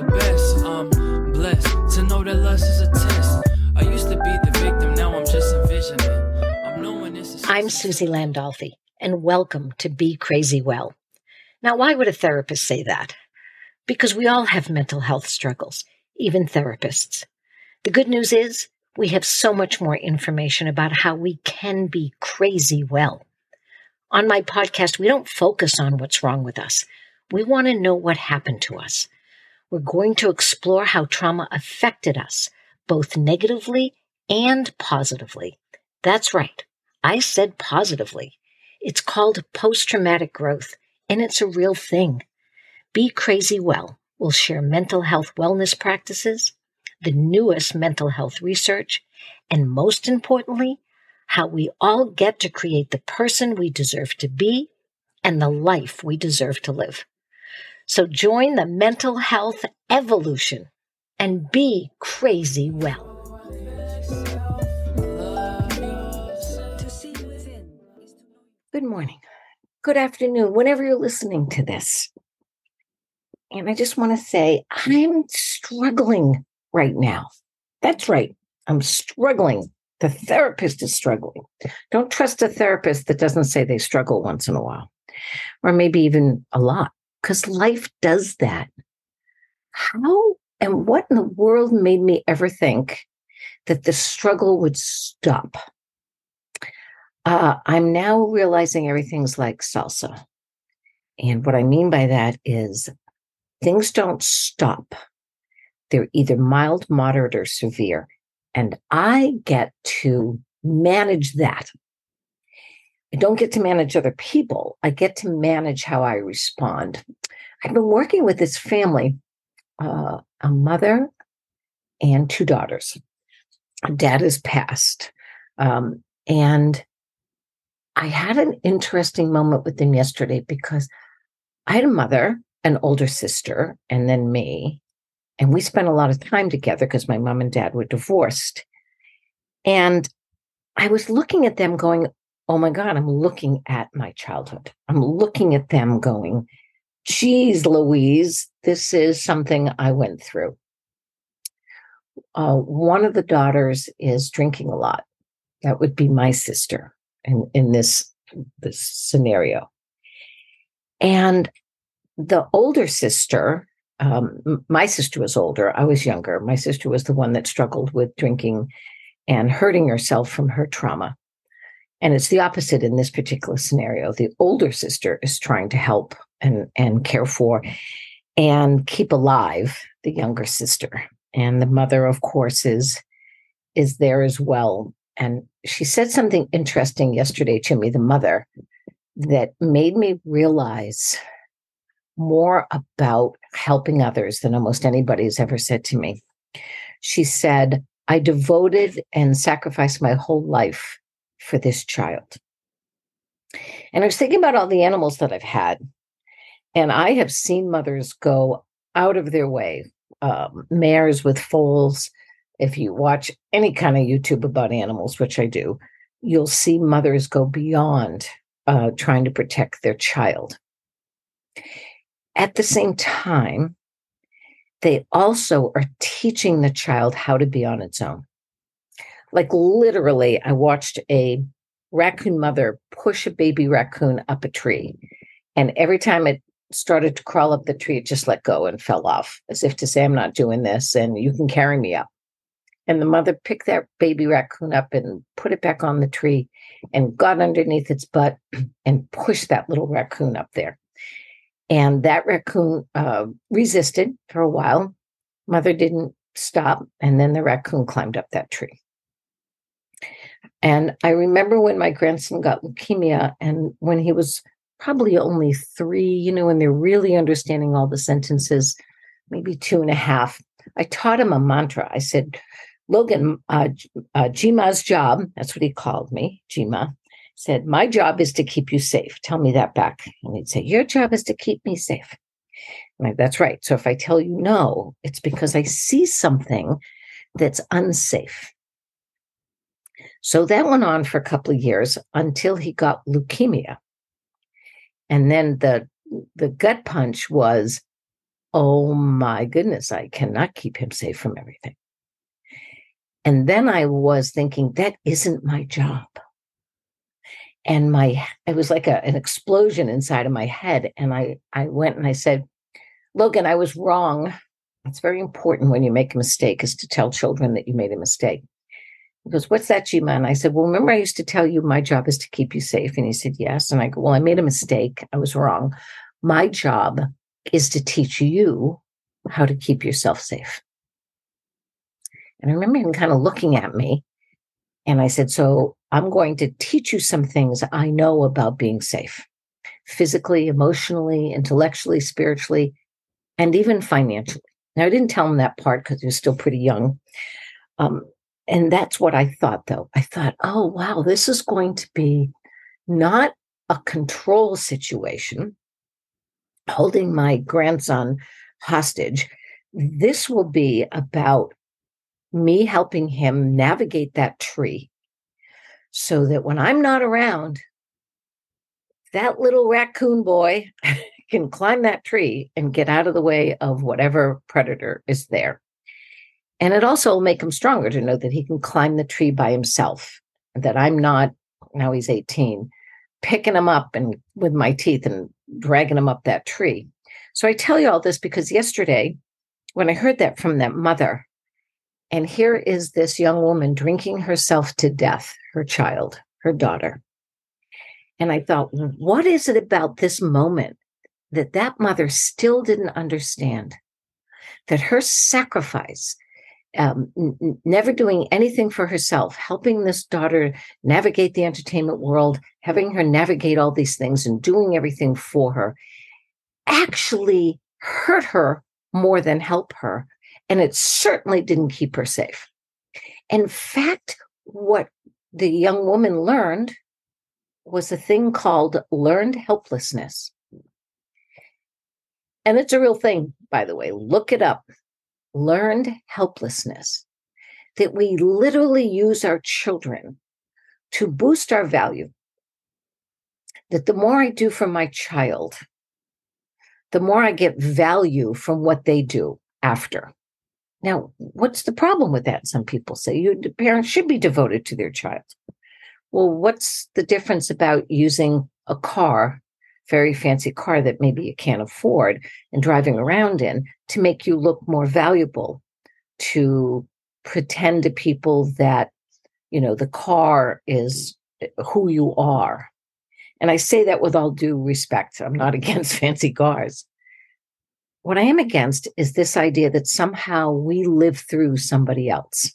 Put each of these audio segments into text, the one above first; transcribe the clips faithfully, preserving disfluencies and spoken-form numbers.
the best. I'm blessed to know that lust is a test. I used to be the victim, now I'm just envisioning. I'm knowing this is. I'm Susie Landolfi, and welcome to Be Crazy Well. Now, why would a therapist say that? Because we all have mental health struggles, even therapists. The good news is we have so much more information about how we can be crazy well. On my podcast, we don't focus on what's wrong with us. We want to know what happened to us. We're going to explore how trauma affected us, both negatively and positively. That's right. I said positively. It's called post-traumatic growth, and it's a real thing. Be Crazy Well will share mental health wellness practices, the newest mental health research, and most importantly, how we all get to create the person we deserve to be and the life we deserve to live. So join the mental health evolution and be crazy well. Good morning. Good afternoon, whenever you're listening to this. And I just want to say, I'm struggling right now. That's right. I'm struggling. The therapist is struggling. Don't trust a therapist that doesn't say they struggle once in a while, or maybe even a lot, because life does that. How and what in the world made me ever think that the struggle would stop? Uh, I'm now realizing everything's like salsa. And what I mean by that is things don't stop. They're either mild, moderate, or severe. And I get to manage that. I don't get to manage other people. I get to manage how I respond. I've been working with this family, uh, a mother and two daughters. Dad has passed. Um, and I had an interesting moment with them yesterday because I had a mother, an older sister, and then me. And we spent a lot of time together because my mom and dad were divorced. And I was looking at them going, oh my God, I'm looking at my childhood. I'm looking at them going, geez, Louise, this is something I went through. Uh, one of the daughters is drinking a lot. That would be my sister in, in this, this scenario. And the older sister... Um, my sister was older. I was younger. My sister was the one that struggled with drinking and hurting herself from her trauma. And it's the opposite in this particular scenario. The older sister is trying to help and, and care for and keep alive the younger sister. And the mother, of course, is, is there as well. And she said something interesting yesterday to me, the mother, that made me realize more about helping others than almost anybody has ever said to me. She said, I devoted and sacrificed my whole life for this child. And I was thinking about all the animals that I've had. And I have seen mothers go out of their way, um, mares with foals. If you watch any kind of YouTube about animals, which I do, you'll see mothers go beyond uh, trying to protect their child. At the same time, they also are teaching the child how to be on its own. Like literally, I watched a raccoon mother push a baby raccoon up a tree. And every time it started to crawl up the tree, it just let go and fell off, as if to say, I'm not doing this and you can carry me up. And the mother picked that baby raccoon up and put it back on the tree and got underneath its butt and pushed that little raccoon up there. And that raccoon uh, resisted for a while. Mother didn't stop. And then the raccoon climbed up that tree. And I remember when my grandson got leukemia and when he was probably only three, you know, and they're really understanding all the sentences, maybe two and a half. I taught him a mantra. I said, Logan, uh, uh, Jima's job, that's what he called me, Jima, said, my job is to keep you safe. Tell me that back. And he'd say, your job is to keep me safe. And I, that's right. So if I tell you no, it's because I see something that's unsafe. So that went on for a couple of years until he got leukemia. And then the, the gut punch was, oh my goodness, I cannot keep him safe from everything. And then I was thinking, that isn't my job. And my, it was like a, an explosion inside of my head. And I, I went and I said, Logan, I was wrong. It's very important when you make a mistake is to tell children that you made a mistake. He goes, what's that, Chima? And I said, well, remember I used to tell you my job is to keep you safe. And he said, yes. And I go, well, I made a mistake. I was wrong. My job is to teach you how to keep yourself safe. And I remember him kind of looking at me. And I said, so I'm going to teach you some things I know about being safe, physically, emotionally, intellectually, spiritually, and even financially. Now, I didn't tell him that part because he was still pretty young. Um, And that's what I thought, though. I thought, oh, wow, this is going to be not a control situation, holding my grandson hostage. This will be about me helping him navigate that tree so that when I'm not around, that little raccoon boy can climb that tree and get out of the way of whatever predator is there. And it also will make him stronger to know that he can climb the tree by himself, that I'm not, now he's eighteen, picking him up and with my teeth and dragging him up that tree. So I tell you all this because yesterday, when I heard that from that mother, and here is this young woman drinking herself to death, her child, her daughter. And I thought, what is it about this moment that that mother still didn't understand? That her sacrifice, Um, n- never doing anything for herself, helping this daughter navigate the entertainment world, having her navigate all these things and doing everything for her, actually hurt her more than help her. And it certainly didn't keep her safe. In fact, what the young woman learned was a thing called learned helplessness. And it's a real thing, by the way. Look it up. Learned helplessness, that we literally use our children to boost our value. That the more I do for my child, the more I get value from what they do after. Now, what's the problem with that? Some people say your parents should be devoted to their child. Well, what's the difference about using a car, very fancy car that maybe you can't afford and driving around in, to make you look more valuable, to pretend to people that, you know, the car is who you are? And I say that with all due respect. I'm not against fancy cars. What I am against is this idea that somehow we live through somebody else.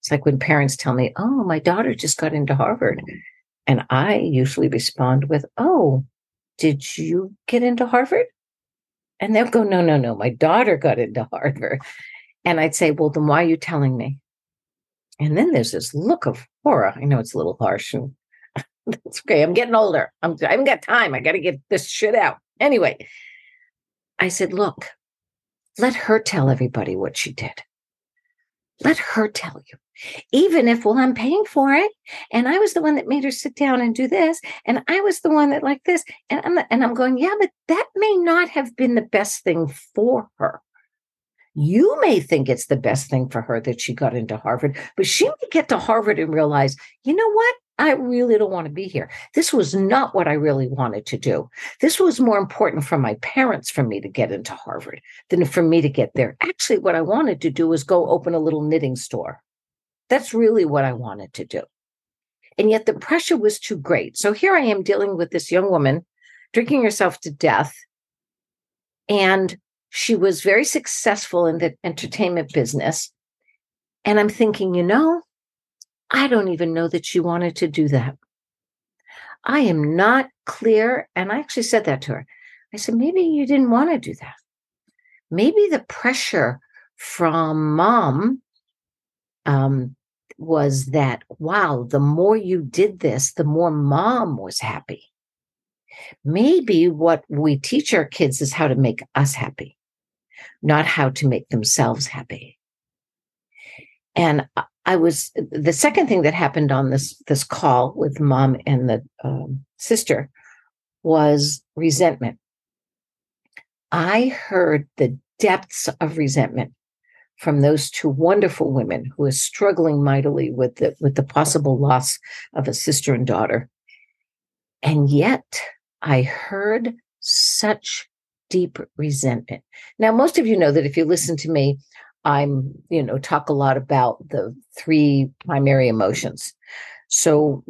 It's like when parents tell me, oh, my daughter just got into Harvard. And I usually respond with, oh, did you get into Harvard? And they'll go, no, no, no, my daughter got into Harvard. And I'd say, well, then why are you telling me? And then there's this look of horror. I know it's a little harsh. And that's okay. I'm getting older. I'm, I haven't got time. I got to get this shit out. Anyway, I said, look, let her tell everybody what she did. Let her tell you. Even if, well, I'm paying for it, and I was the one that made her sit down and do this, and I was the one that like this, and I'm and I'm going, yeah, but that may not have been the best thing for her. You may think it's the best thing for her that she got into Harvard, but she may get to Harvard and realize, you know what? I really don't want to be here. This was not what I really wanted to do. This was more important for my parents for me to get into Harvard than for me to get there. Actually, what I wanted to do was go open a little knitting store. That's really what I wanted to do. And yet the pressure was too great. So here I am dealing with this young woman drinking herself to death. And she was very successful in the entertainment business. And I'm thinking, you know, I don't even know that she wanted to do that. I am not clear. And I actually said that to her. I said, maybe you didn't want to do that. Maybe the pressure from mom um, was that, wow, the more you did this, the more mom was happy. Maybe what we teach our kids is how to make us happy, not how to make themselves happy. And I was, the second thing that happened on this, this call with mom and the um, sister was resentment. I heard the depths of resentment from those two wonderful women who are struggling mightily with the, with the possible loss of a sister and daughter. And yet I heard such deep resentment. Now, most of you know that if you listen to me, I'm, you know, talk a lot about the three primary emotions. So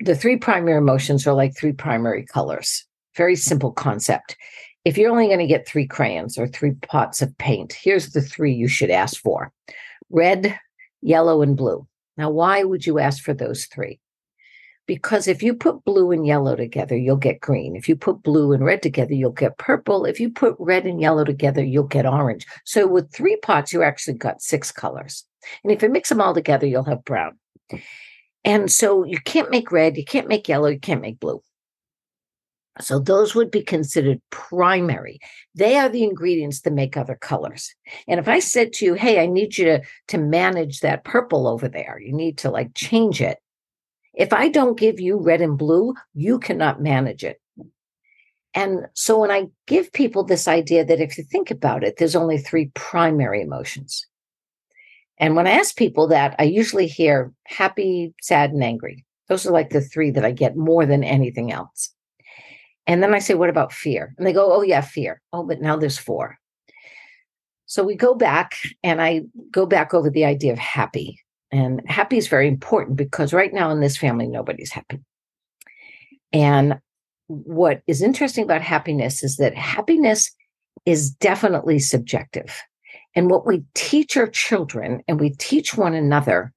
the three primary emotions are like three primary colors. Very simple concept. If you're only going to get three crayons or three pots of paint, here's the three you should ask for: red, yellow, and blue. Now, why would you ask for those three? Because if you put blue and yellow together, you'll get green. If you put blue and red together, you'll get purple. If you put red and yellow together, you'll get orange. So with three pots, you actually got six colors. And if you mix them all together, you'll have brown. And so you can't make red, you can't make yellow, you can't make blue. So those would be considered primary. They are the ingredients that make other colors. And if I said to you, hey, I need you to, to manage that purple over there, you need to like change it. If I don't give you red and blue, you cannot manage it. And so when I give people this idea that if you think about it, there's only three primary emotions. And when I ask people that, I usually hear happy, sad, and angry. Those are like the three that I get more than anything else. And then I say, what about fear? And they go, oh, yeah, fear. Oh, but now there's four. So we go back and I go back over the idea of happy. And happy is very important because right now in this family, nobody's happy. And what is interesting about happiness is that happiness is definitely subjective. And what we teach our children and we teach one another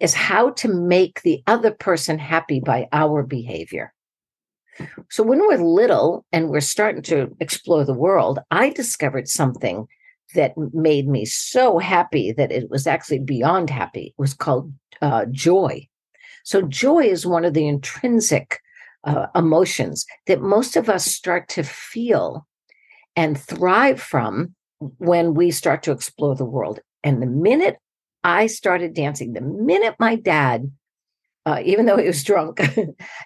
is how to make the other person happy by our behavior. So when we're little and we're starting to explore the world, I discovered something that made me so happy that it was actually beyond happy. It was called uh, joy. So joy is one of the intrinsic uh, emotions that most of us start to feel and thrive from when we start to explore the world. And the minute I started dancing, the minute my dad, uh, even though he was drunk,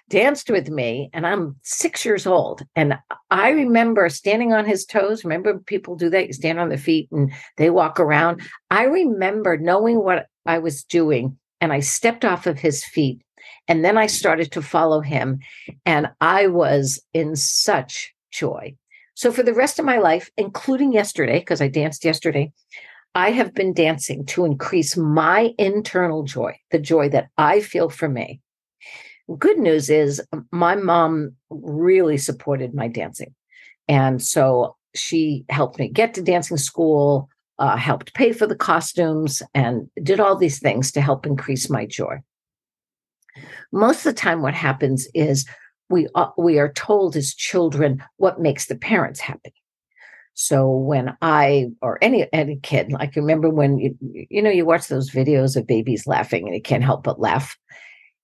danced with me, and I'm six years old. And I remember standing on his toes. Remember people do that? You stand on their feet and they walk around. I remember knowing what I was doing, and I stepped off of his feet. And then I started to follow him, and I was in such joy. So for the rest of my life, including yesterday, because I danced yesterday, I have been dancing to increase my internal joy, the joy that I feel for me. Good news is my mom really supported my dancing. And so she helped me get to dancing school, uh, helped pay for the costumes, and did all these things to help increase my joy. Most of the time what happens is we uh, we are told as children what makes the parents happy. So when I, or any any kid, like remember when, you, you know, you watch those videos of babies laughing and you can't help but laugh.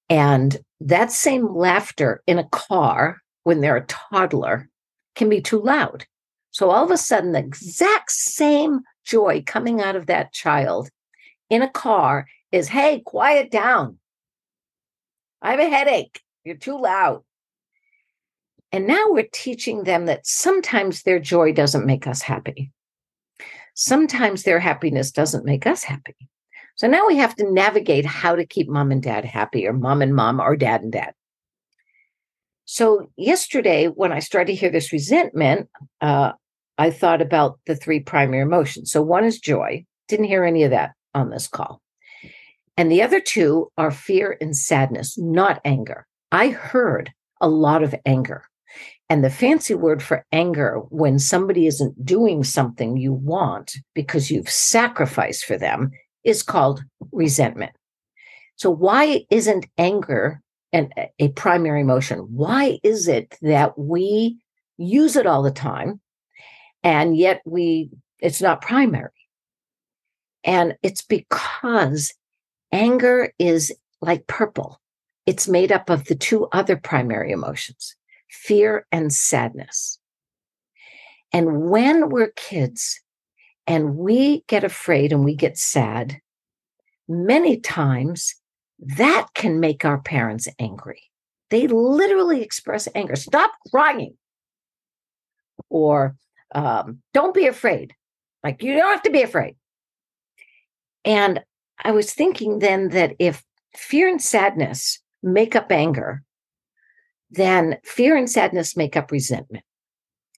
And that same laughter in a car when they're a toddler can be too loud. So all of a sudden, the exact same joy coming out of that child in a car is, hey, quiet down. I have a headache. You're too loud. And now we're teaching them that sometimes their joy doesn't make us happy. Sometimes their happiness doesn't make us happy. So now we have to navigate how to keep mom and dad happy, or mom and mom, or dad and dad. So yesterday, when I started to hear this resentment, uh, I thought about the three primary emotions. So one is joy. Didn't hear any of that on this call. And the other two are fear and sadness, not anger. I heard a lot of anger. And the fancy word for anger, when somebody isn't doing something you want because you've sacrificed for them, is called resentment. So why isn't anger an, a primary emotion? Why is it that we use it all the time and yet we it's not primary? And it's because anger is like purple. It's made up of the two other primary emotions, fear and sadness. And when we're kids and we get afraid and we get sad, many times that can make our parents angry. They literally express anger. Stop crying. Or um, don't be afraid. Like, you don't have to be afraid. And I was thinking then that if fear and sadness make up anger, then fear and sadness make up resentment.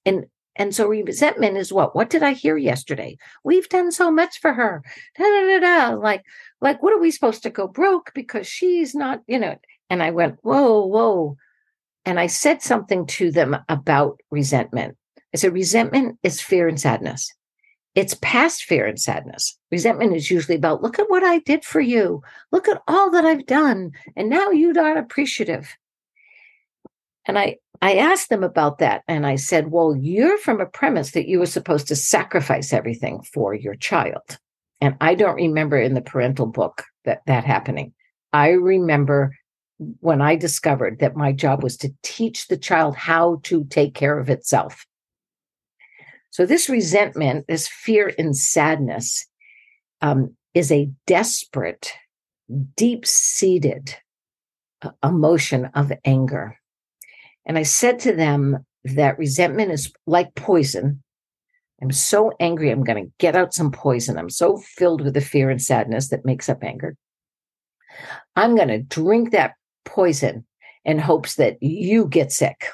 And and so resentment is what? What did I hear yesterday? We've done so much for her. Da, da, da, da. Like, like, what are we supposed to go broke because she's not, you know? And I went, whoa, whoa. And I said something to them about resentment. I said, resentment is fear and sadness. It's past fear and sadness. Resentment is usually about, look at what I did for you. Look at all that I've done. And now you aren't appreciative. And I, I asked them about that. And I said, well, you're from a premise that you were supposed to sacrifice everything for your child. And I don't remember in the parental book that that happening. I remember when I discovered that my job was to teach the child how to take care of itself. So this resentment, this fear and sadness, um, is a desperate, deep-seated uh, emotion of anger. And I said to them that resentment is like poison. I'm so angry, I'm going to get out some poison. I'm so filled with the fear and sadness that makes up anger. I'm going to drink that poison in hopes that you get sick.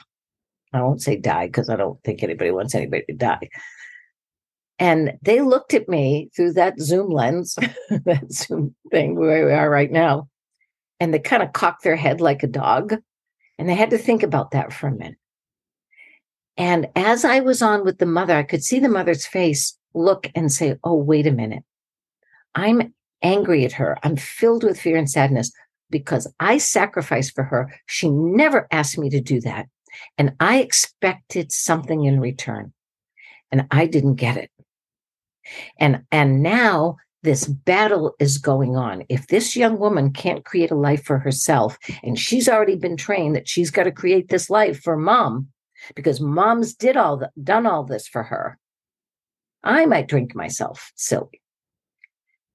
I won't say die because I don't think anybody wants anybody to die. And they looked at me through that Zoom lens, that Zoom thing where we are right now, and they kind of cocked their head like a dog. And they had to think about that for a minute. And as I was on with the mother, I could see the mother's face look and say, oh, wait a minute. I'm angry at her. I'm filled with fear and sadness because I sacrificed for her. She never asked me to do that. And I expected something in return, and I didn't get it. And, and now this battle is going on. If this young woman can't create a life for herself, and she's already been trained that she's got to create this life for mom, because mom's did all the, done all this for her, I might drink myself silly.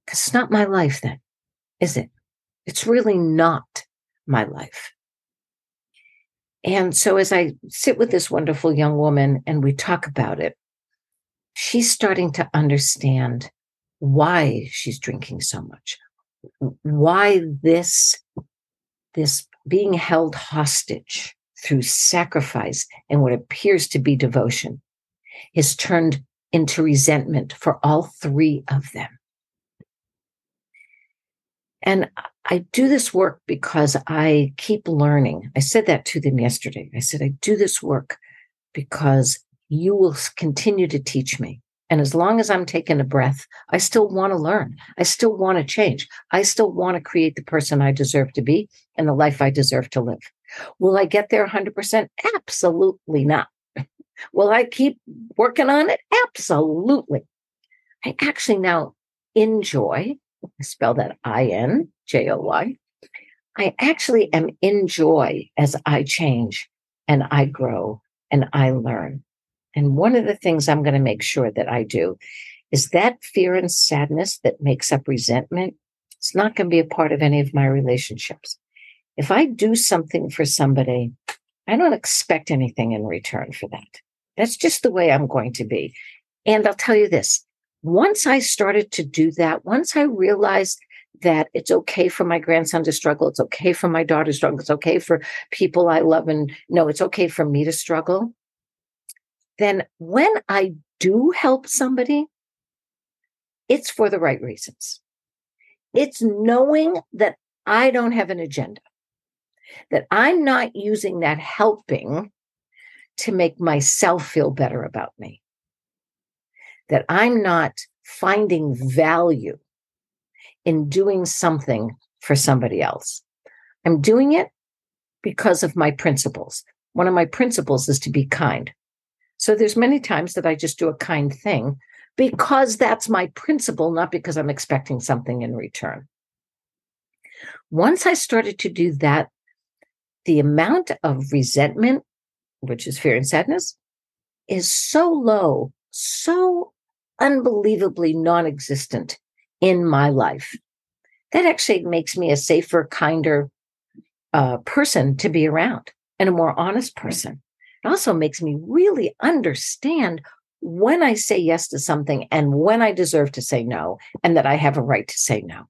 Because it's not my life then, is it? It's really not my life. And so as I sit with this wonderful young woman and we talk about it, she's starting to understand why she's drinking so much, why this, this being held hostage through sacrifice and what appears to be devotion is turned into resentment for all three of them. And I do this work because I keep learning. I said that to them yesterday. I said, I do this work because you will continue to teach me. And as long as I'm taking a breath, I still want to learn. I still want to change. I still want to create the person I deserve to be and the life I deserve to live. Will I get there one hundred percent? Absolutely not. Will I keep working on it? Absolutely. I actually now enjoy. I spell that I N J O Y. I actually am in joy as I change and I grow and I learn. And one of the things I'm going to make sure that I do is that fear and sadness that makes up resentment, it's not going to be a part of any of my relationships. If I do something for somebody, I don't expect anything in return for that. That's just the way I'm going to be. And I'll tell you this. Once I started to do that, once I realized that it's okay for my grandson to struggle, it's okay for my daughter to struggle, it's okay for people I love and no, it's okay for me to struggle, then when I do help somebody, it's for the right reasons. It's knowing that I don't have an agenda, that I'm not using that helping to make myself feel better about me. That I'm not finding value in doing something for somebody else. I'm doing it because of my principles. One of my principles is to be kind. So there's many times that I just do a kind thing because that's my principle, not because I'm expecting something in return. Once I started to do that, the amount of resentment, which is fear and sadness, is so low, so unbelievably non-existent in my life. That actually makes me a safer, kinder uh, person to be around and a more honest person. It also makes me really understand when I say yes to something and when I deserve to say no, and that I have a right to say no.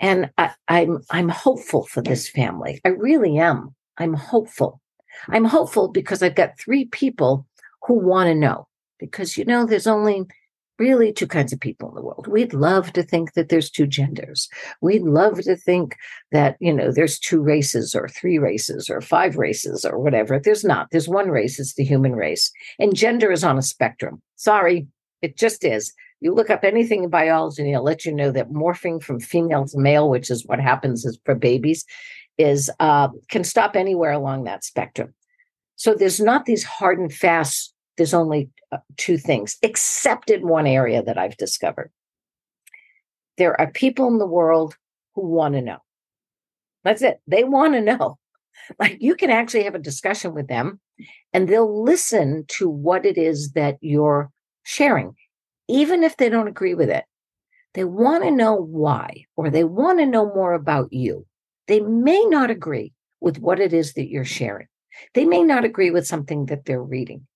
And I, I'm I'm hopeful for this family. I really am. I'm hopeful. I'm hopeful because I've got three people who want to know. Because, you know, there's only really two kinds of people in the world. We'd love to think that there's two genders. We'd love to think that, you know, there's two races or three races or five races or whatever. There's not. There's one race. It's the human race. And gender is on a spectrum. Sorry, it just is. You look up anything in biology and it'll let you know that morphing from female to male, which is what happens is for babies, is uh, can stop anywhere along that spectrum. So there's not these hard and fast, there's only two things, except in one area that I've discovered. There are people in the world who want to know. That's it. They want to know. Like, you can actually have a discussion with them and they'll listen to what it is that you're sharing. Even if they don't agree with it, they want to know why, or they want to know more about you. They may not agree with what it is that you're sharing. They may not agree with something that they're reading.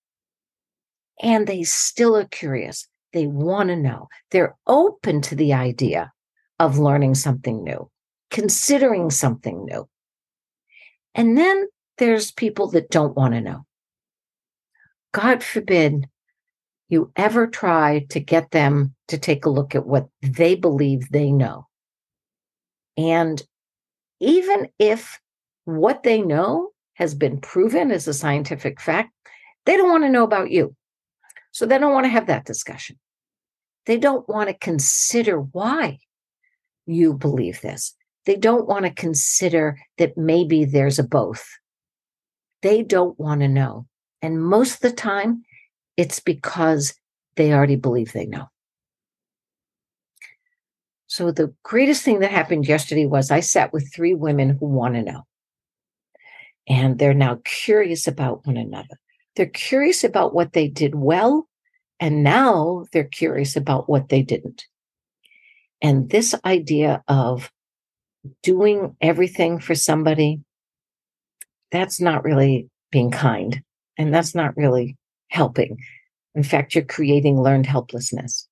And they still are curious. They want to know. They're open to the idea of learning something new, considering something new. And then there's people that don't want to know. God forbid you ever try to get them to take a look at what they believe they know. And even if what they know has been proven as a scientific fact, they don't want to know about you. So they don't want to have that discussion. They don't want to consider why you believe this. They don't want to consider that maybe there's a both. They don't want to know. And most of the time, it's because they already believe they know. So the greatest thing that happened yesterday was I sat with three women who want to know. And they're now curious about one another. They're curious about what they did well. And now they're curious about what they didn't. And this idea of doing everything for somebody, that's not really being kind. And that's not really helping. In fact, you're creating learned helplessness.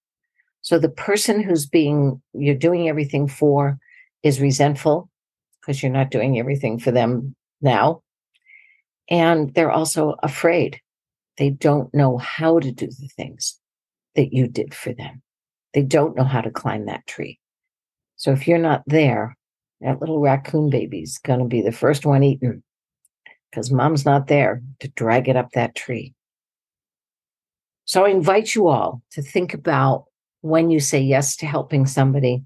So the person who's being, you're doing everything for, is resentful because you're not doing everything for them now. And they're also afraid. They don't know how to do the things that you did for them. They don't know how to climb that tree. So if you're not there, that little raccoon baby's going to be the first one eaten because mom's not there to drag it up that tree. So I invite you all to think about when you say yes to helping somebody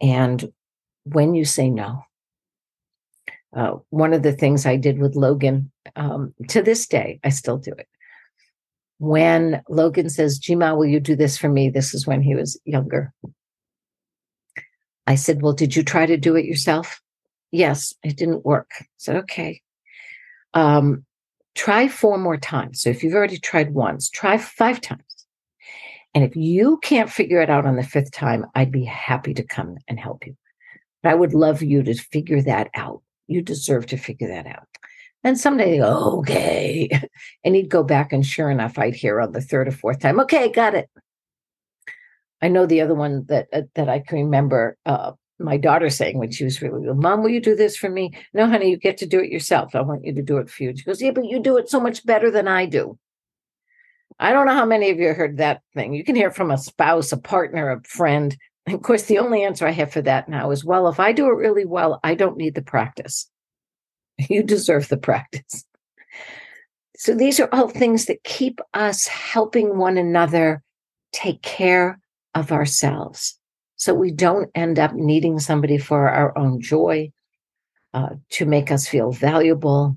and when you say no. Uh, one of the things I did with Logan, um, to this day, I still do it. When Logan says, "Jima, will you do this for me?" This is when he was younger. I said, "Well, did you try to do it yourself?" "Yes, it didn't work." I said, "Okay. Um, try four more times." So if you've already tried once, try five times. And if you can't figure it out on the fifth time, I'd be happy to come and help you. But I would love you to figure that out. You deserve to figure that out. And someday they go, "Okay." And he'd go back, and sure enough, I'd hear on the third or fourth time, "Okay, got it." I know the other one that uh, that I can remember uh, my daughter saying when she was really little, "Mom, will you do this for me?" "No, honey, you get to do it yourself. I want you to do it for you." She goes, "Yeah, but you do it so much better than I do." I don't know how many of you heard that thing. You can hear from a spouse, a partner, a friend. And of course, the only answer I have for that now is, well, if I do it really well, I don't need the practice. You deserve the practice. So these are all things that keep us helping one another take care of ourselves, so we don't end up needing somebody for our own joy, uh, to make us feel valuable,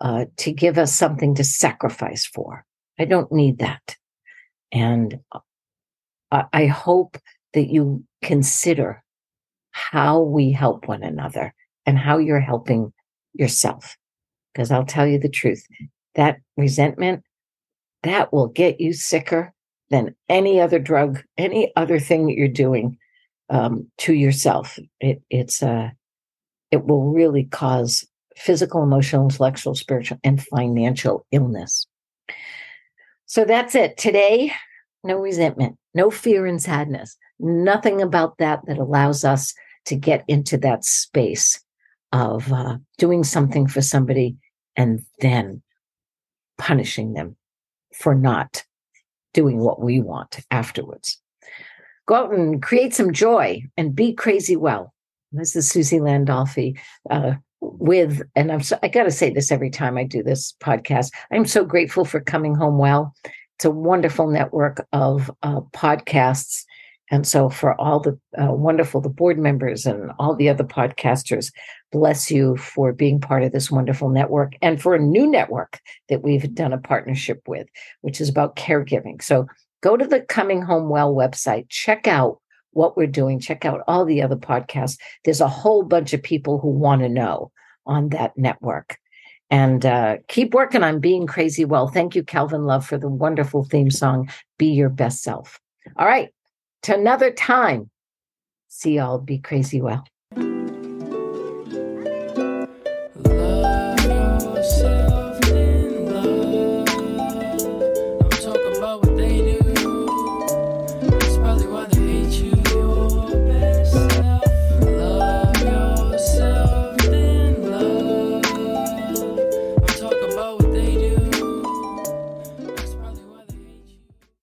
uh, to give us something to sacrifice for. I don't need that. And I hope that you consider how we help one another and how you're helping yourself. Because I'll tell you the truth, that resentment, that will get you sicker than any other drug, any other thing that you're doing um, to yourself. It, it's uh, it will really cause physical, emotional, intellectual, spiritual, and financial illness. So that's it. Today, no resentment, no fear and sadness, nothing about that that allows us to get into that space of uh, doing something for somebody and then punishing them for not doing what we want afterwards. Go out and create some joy and be crazy well. This is Susie Landolfi uh, with, and I'm so, I got to say this every time I do this podcast, I'm so grateful for Coming Home Well. It's a wonderful network of uh, podcasts. And so for all the uh, wonderful, the board members and all the other podcasters, bless you for being part of this wonderful network and for a new network that we've done a partnership with, which is about caregiving. So go to the Coming Home Well website, check out what we're doing, check out all the other podcasts. There's a whole bunch of people who want to know on that network. And uh, keep working on being crazy well. Thank you, Kalvin Love, for the wonderful theme song, Be Your Best Self. All right, to another time. See y'all, be crazy well.